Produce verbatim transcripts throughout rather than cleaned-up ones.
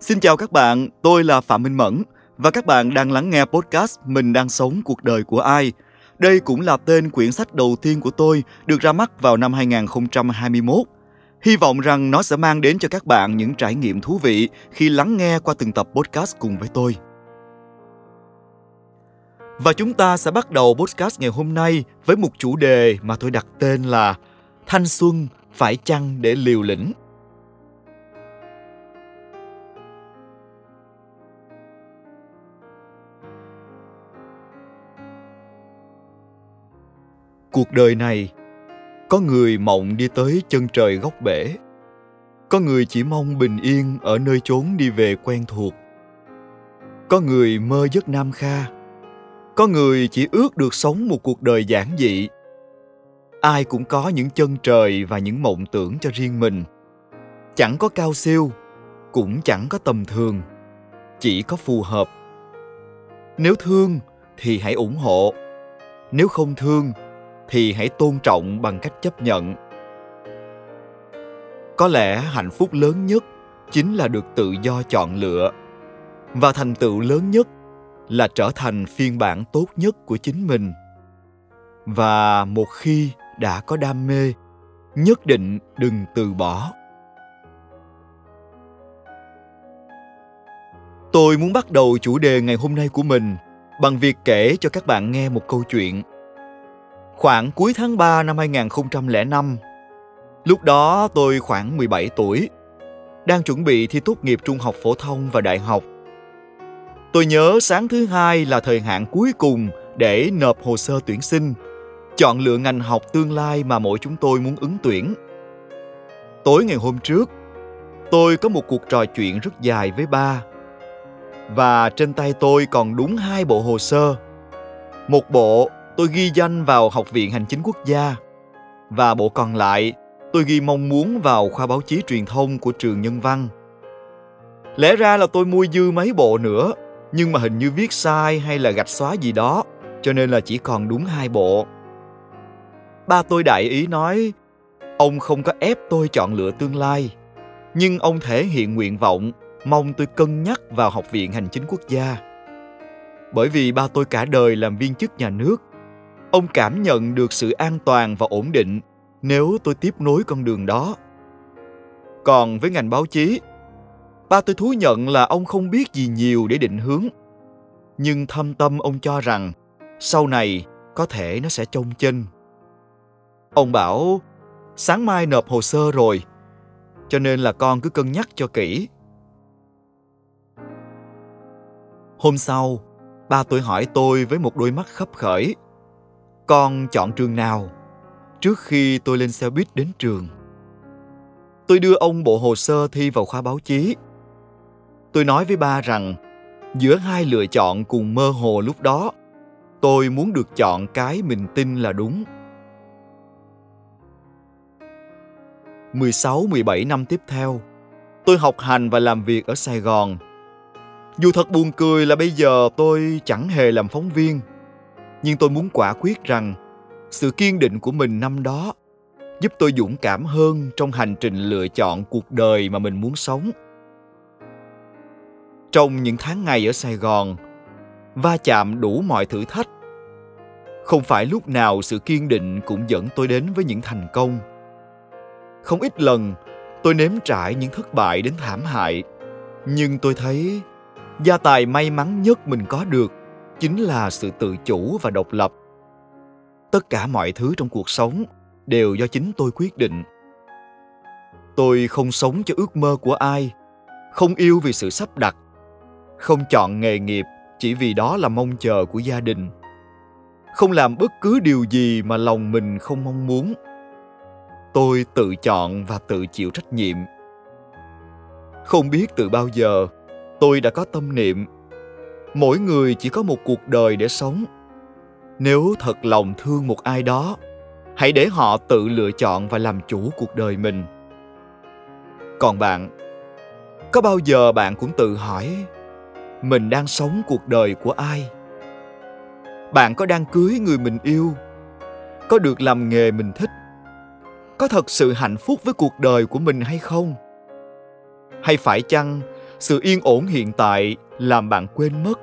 Xin chào các bạn, tôi là Phạm Minh Mẫn và các bạn đang lắng nghe podcast Mình đang sống cuộc đời của ai. Đây cũng là tên quyển sách đầu tiên của tôi được ra mắt vào năm hai không hai mốt. Hy vọng rằng nó sẽ mang đến cho các bạn những trải nghiệm thú vị khi lắng nghe qua từng tập podcast cùng với tôi. Và chúng ta sẽ bắt đầu podcast ngày hôm nay với một chủ đề mà tôi đặt tên là Thanh xuân phải chăng để liều lĩnh. Cuộc đời này, có người mộng đi tới chân trời góc bể. Có người chỉ mong bình yên ở nơi chốn đi về quen thuộc. Có người mơ giấc nam kha. Có người chỉ ước được sống một cuộc đời giản dị. Ai cũng có những chân trời và những mộng tưởng cho riêng mình. Chẳng có cao siêu, cũng chẳng có tầm thường, chỉ có phù hợp. Nếu thương thì hãy ủng hộ. Nếu không thương thì hãy tôn trọng bằng cách chấp nhận. Có lẽ hạnh phúc lớn nhất chính là được tự do chọn lựa, và thành tựu lớn nhất là trở thành phiên bản tốt nhất của chính mình. Và một khi đã có đam mê, nhất định đừng từ bỏ. Tôi muốn bắt đầu chủ đề ngày hôm nay của mình bằng việc kể cho các bạn nghe một câu chuyện. Khoảng cuối tháng ba năm hai không không năm, lúc đó tôi khoảng mười bảy tuổi, đang chuẩn bị thi tốt nghiệp trung học phổ thông và đại học. Tôi nhớ sáng thứ hai là thời hạn cuối cùng để nộp hồ sơ tuyển sinh, chọn lựa ngành học tương lai mà mỗi chúng tôi muốn ứng tuyển. Tối ngày hôm trước, tôi có một cuộc trò chuyện rất dài với ba, và trên tay tôi còn đúng hai bộ hồ sơ. Một bộ tôi ghi danh vào Học viện Hành chính quốc gia, và bộ còn lại tôi ghi mong muốn vào khoa báo chí truyền thông của trường Nhân văn. Lẽ ra là tôi mua dư mấy bộ nữa, nhưng mà hình như viết sai hay là gạch xóa gì đó, cho nên là chỉ còn đúng hai bộ. Ba tôi đại ý nói, ông không có ép tôi chọn lựa tương lai, nhưng ông thể hiện nguyện vọng, mong tôi cân nhắc vào Học viện Hành chính quốc gia. Bởi vì ba tôi cả đời làm viên chức nhà nước, ông cảm nhận được sự an toàn và ổn định nếu tôi tiếp nối con đường đó. Còn với ngành báo chí, ba tôi thú nhận là ông không biết gì nhiều để định hướng, nhưng thâm tâm ông cho rằng sau này có thể nó sẽ chông chênh. Ông bảo, sáng mai nộp hồ sơ rồi, cho nên là con cứ cân nhắc cho kỹ. Hôm sau, ba tôi hỏi tôi với một đôi mắt khấp khởi, con chọn trường nào, trước khi tôi lên xe buýt đến trường. Tôi đưa ông bộ hồ sơ thi vào khoa báo chí. Tôi nói với ba rằng, giữa hai lựa chọn cùng mơ hồ lúc đó, tôi muốn được chọn cái mình tin là đúng. mười sáu mười bảy năm tiếp theo, tôi học hành và làm việc ở Sài Gòn. Dù thật buồn cười là bây giờ tôi chẳng hề làm phóng viên, nhưng tôi muốn quả quyết rằng sự kiên định của mình năm đó giúp tôi dũng cảm hơn trong hành trình lựa chọn cuộc đời mà mình muốn sống. Trong những tháng ngày ở Sài Gòn, va chạm đủ mọi thử thách. Không phải lúc nào sự kiên định cũng dẫn tôi đến với những thành công. Không ít lần tôi nếm trải những thất bại đến thảm hại, nhưng tôi thấy gia tài may mắn nhất mình có được chính là sự tự chủ và độc lập. Tất cả mọi thứ trong cuộc sống đều do chính tôi quyết định. Tôi không sống cho ước mơ của ai, không yêu vì sự sắp đặt, không chọn nghề nghiệp chỉ vì đó là mong chờ của gia đình, không làm bất cứ điều gì mà lòng mình không mong muốn. Tôi tự chọn và tự chịu trách nhiệm. Không biết từ bao giờ, tôi đã có tâm niệm, mỗi người chỉ có một cuộc đời để sống. Nếu thật lòng thương một ai đó, hãy để họ tự lựa chọn và làm chủ cuộc đời mình. Còn bạn, có bao giờ bạn cũng tự hỏi, mình đang sống cuộc đời của ai? Bạn có đang cưới người mình yêu? Có được làm nghề mình thích? Có thật sự hạnh phúc với cuộc đời của mình hay không? Hay phải chăng Sự yên ổn hiện tại làm bạn quên mất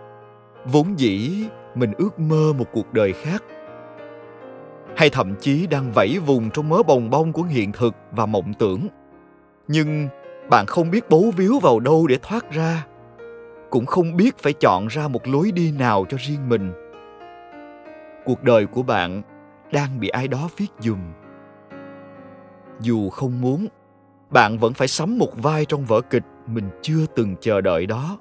vốn dĩ mình ước mơ một cuộc đời khác, hay thậm chí đang vẫy vùng trong mớ bồng bông của hiện thực và mộng tưởng. Nhưng bạn không biết bấu víu vào đâu để thoát ra, cũng không biết phải chọn ra một lối đi nào cho riêng mình. Cuộc đời của bạn đang bị ai đó viết giùm. Dù không muốn, bạn vẫn phải sắm một vai trong vở kịch mình chưa từng chờ đợi đó.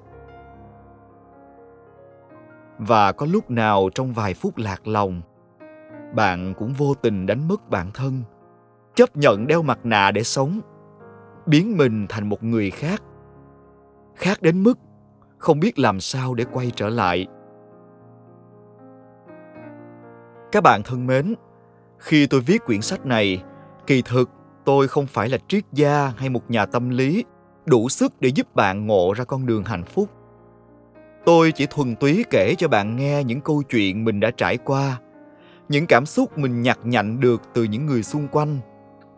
Và có lúc nào trong vài phút lạc lòng, bạn cũng vô tình đánh mất bản thân, chấp nhận đeo mặt nạ để sống, biến mình thành một người khác, khác đến mức không biết làm sao để quay trở lại. Các bạn thân mến, khi tôi viết quyển sách này, kỳ thực tôi không phải là triết gia hay một nhà tâm lý đủ sức để giúp bạn ngộ ra con đường hạnh phúc. Tôi chỉ thuần túy kể cho bạn nghe những câu chuyện mình đã trải qua, những cảm xúc mình nhặt nhạnh được từ những người xung quanh,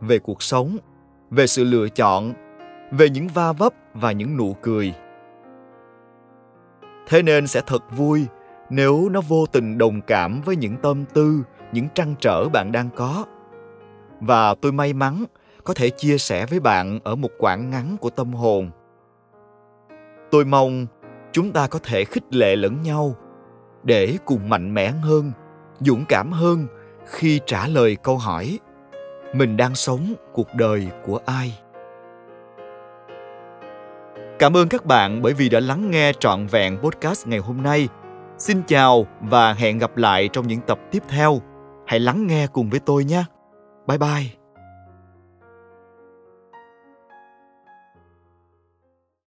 về cuộc sống, về sự lựa chọn, về những va vấp và những nụ cười. Thế nên sẽ thật vui nếu nó vô tình đồng cảm với những tâm tư, những trăn trở bạn đang có. Và tôi may mắn có thể chia sẻ với bạn ở một quãng ngắn của tâm hồn. Tôi mong chúng ta có thể khích lệ lẫn nhau để cùng mạnh mẽ hơn, dũng cảm hơn khi trả lời câu hỏi: mình đang sống cuộc đời của ai? Cảm ơn các bạn bởi vì đã lắng nghe trọn vẹn podcast ngày hôm nay. Xin chào và hẹn gặp lại trong những tập tiếp theo. Hãy lắng nghe cùng với tôi nhé. Bye bye!